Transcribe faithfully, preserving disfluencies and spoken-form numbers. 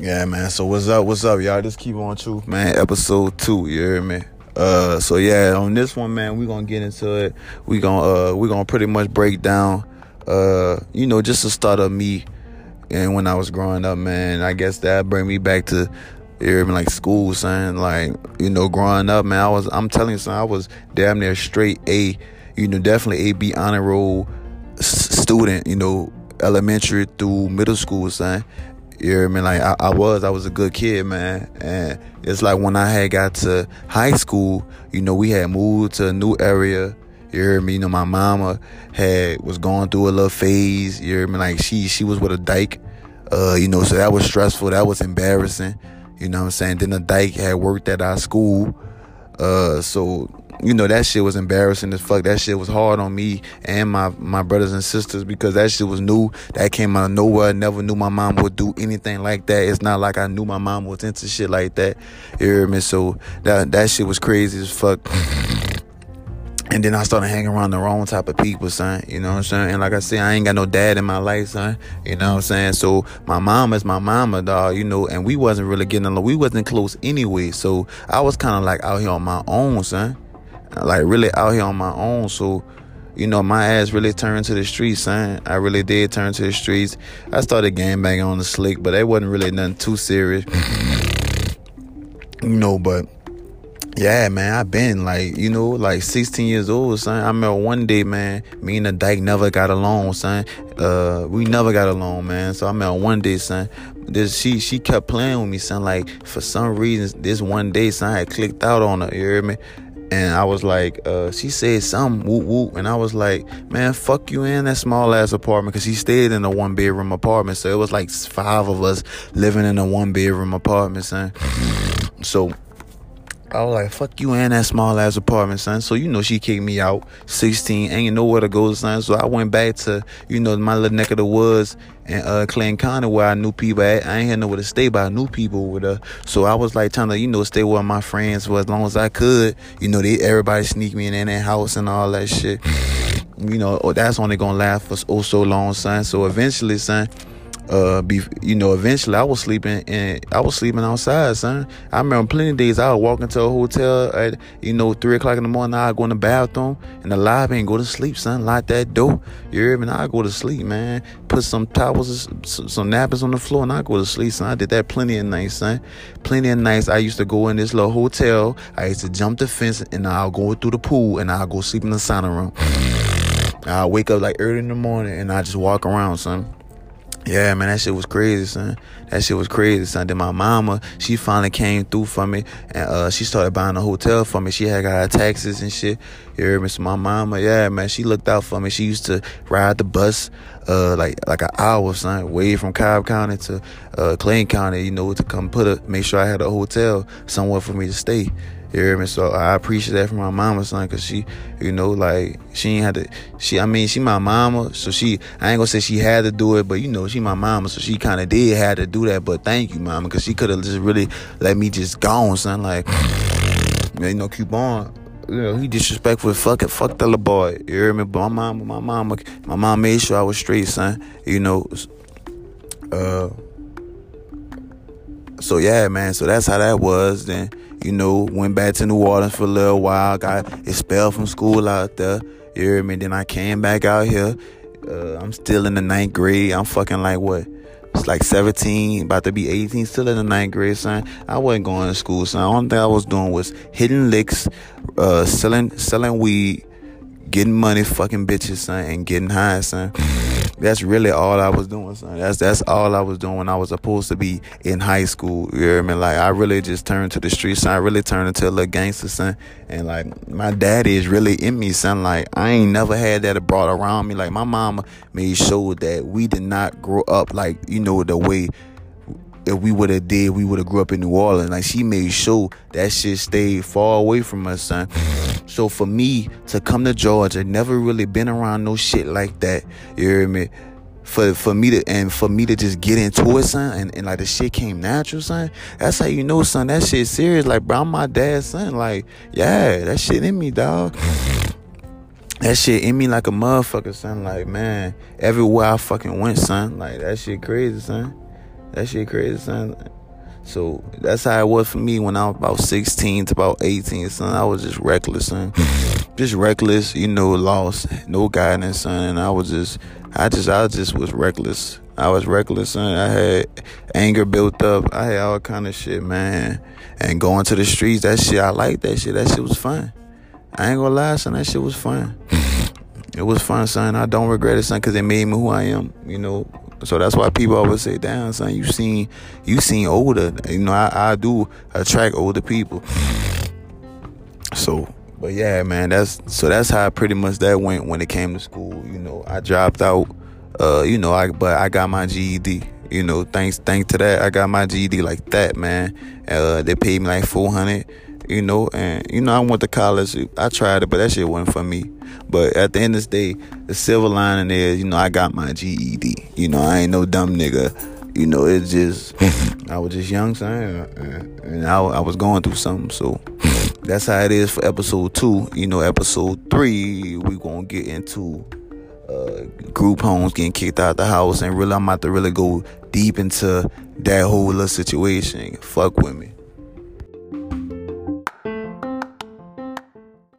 Yeah, man. So what's up? What's up, y'all? Just keep on true, man. Episode two. You hear me? Uh, so yeah, on this one, man, we gonna get into it. We gonna uh, we gonna pretty much break down, uh, you know, just the start of me and when I was growing up, man. I guess that bring me back to, you hear me, like school, son. Like, you know, growing up, man, I was I'm telling you, son, I was damn near straight A, you know, definitely A B honor roll s- student, you know, elementary through middle school, son. You know what I mean? Like, I, I was, I was a good kid, man. And it's like when I had got to high school, you know, we had moved to a new area. You hear me? You know, my mama had, was going through a little phase. You hear me? Like, she, she was with a dyke. Uh, you know, so that was stressful. That was embarrassing. You know what I'm saying? Then the dyke had worked at our school. Uh, so, you know, that shit was embarrassing as fuck. That shit was hard on me and my, my brothers and sisters because that shit was new. That came out of nowhere. I never knew my mom would do anything like that. It's not like I knew my mom was into shit like that. You hear me? So that that shit was crazy as fuck. And then I started hanging around the wrong type of people, son. You know what I'm saying? And like I said, I ain't got no dad in my life, son. You know what I'm saying? So my mama's my mama, dog, you know, and we wasn't really getting along. We wasn't close anyway. So I was kind of like out here on my own, son. Like, really out here on my own. So, you know, my ass really turned to the streets, son. I really did turn to the streets. I started gangbanging on the slick, but that wasn't really nothing too serious. You know, but, yeah, man, I been, like, you know, like sixteen years old, son. I remember one day, man, me and the dyke never got along, son. Uh, we never got along, man. So I remember one day, son, this, she she kept playing with me, son. Like, for some reason, this one day, son, I had clicked out on her, you hear me? And I was like, uh, she said something, whoop, whoop. And I was like, man, fuck you in that small-ass apartment. Because she stayed in a one-bedroom apartment. So it was like five of us living in a one-bedroom apartment, son. So I was like, fuck you in that small-ass apartment, son. So, you know, she kicked me out. sixteen, ain't nowhere to go, son. So I went back to, you know, my little neck of the woods. And uh, Clayton County, where I knew people at. I ain't had nowhere to stay, but I knew people over there. So I was like trying to, you know, stay with my friends for as long as I could. You know, they everybody sneak me in, in their house and all that shit. You know, oh, that's only gonna last for oh so long, son. So eventually, son, uh, be, you know, eventually I was sleeping and I was sleeping outside, son. I remember plenty of days I would walk into a hotel at, you know, three o'clock in the morning. I would go in the bathroom in the lobby and go to sleep, son. Lock that door. You hear me? I go to sleep, man. Put some towels, some napkins on the floor, and I go to sleep, son. I did that plenty of nights, son. Plenty of nights I used to go in this little hotel. I used to jump the fence and I'll go through the pool and I'll go sleep in the sauna room. I'll wake up like early in the morning and I just walk around, son. Yeah, man, that shit was crazy, son. That shit was crazy, son. Then my mama, she finally came through for me, and uh, she started buying a hotel for me. She had got her taxes and shit. You hear me? So my mama, yeah, man, she looked out for me. She used to ride the bus, uh, like like an hour, son, way from Cobb County to uh, Clayton County, you know, to come put a make sure I had a hotel somewhere for me to stay. You hear me? So I appreciate that from my mama, son, because she, you know, like, she ain't had to, she, I mean, she my mama, so she, I ain't gonna say she had to do it, but, you know, she my mama, so she kind of did have to do that, but thank you, mama, because she could have just really let me just go on, son, like, you know, keep on. You know, he disrespectful. Fuck it. Fuck the little boy. You hear me? But my mama, my mama, my mom made sure I was straight, son, you know, uh, so, yeah, man, so that's how that was, then. You know, went back to New Orleans for a little while. Got expelled from school out there. You hear me? Then I came back out here. Uh, I'm still in the ninth grade. I'm fucking like what? It's like seventeen, about to be eighteen. Still in the ninth grade, son. I wasn't going to school, son. The only thing I was doing was hitting licks, uh, selling, selling weed, getting money, fucking bitches, son, and getting high, son. That's really all I was doing, son. That's that's all I was doing when I was supposed to be in high school. You hear me? Like, I really just turned to the streets, son. I really turned into a little gangster, son. And, like, my daddy is really in me, son. Like, I ain't never had that brought around me. Like, my mama made sure that we did not grow up, like, you know, the way if we would have did, we would have grew up in New Orleans. Like, she made sure that shit stayed far away from us, son. So for me to come to Georgia, never really been around no shit like that. You hear me? For for me to and for me to just get into it, son, and, and like the shit came natural, son. That's how you know, son. That shit serious. Like, bro, I'm my dad's son. Like, yeah, that shit in me, dog. That shit in me like a motherfucker, son. Like, man, everywhere I fucking went, son. Like, that shit crazy, son. That shit crazy, son. So that's how it was for me when I was about sixteen to about eighteen, son. I was just reckless, son. Just reckless, you know, lost, no guidance, son. And I was just, I just, I just was reckless. I was reckless, son. I had anger built up. I had all kind of shit, man. And going to the streets, that shit, I liked that shit. That shit was fun. I ain't gonna lie, son. That shit was fun. It was fun, son. I don't regret it, son, because it made me who I am, you know. So that's why people always say, damn, son, you seen, you seen older. You know, I, I do attract older people. So, but yeah, man, that's, so that's how pretty much that went when it came to school. You know, I dropped out, uh, you know, I but I got my G E D. You know, thanks, thanks to that, I got my G E D like that, man. Uh, they paid me like four hundred dollars. You know, and, you know, I went to college. I tried it, but that shit wasn't for me. But at the end of the day, the silver lining is, you know, I got my G E D. You know, I ain't no dumb nigga. You know, it's just, I was just young, son, and, and I, I was going through something. So that's how it is for episode two. You know, episode three, we gonna get into uh, group homes, getting kicked out the house. And really, I'm about to really go deep into that whole little situation. Fuck with me.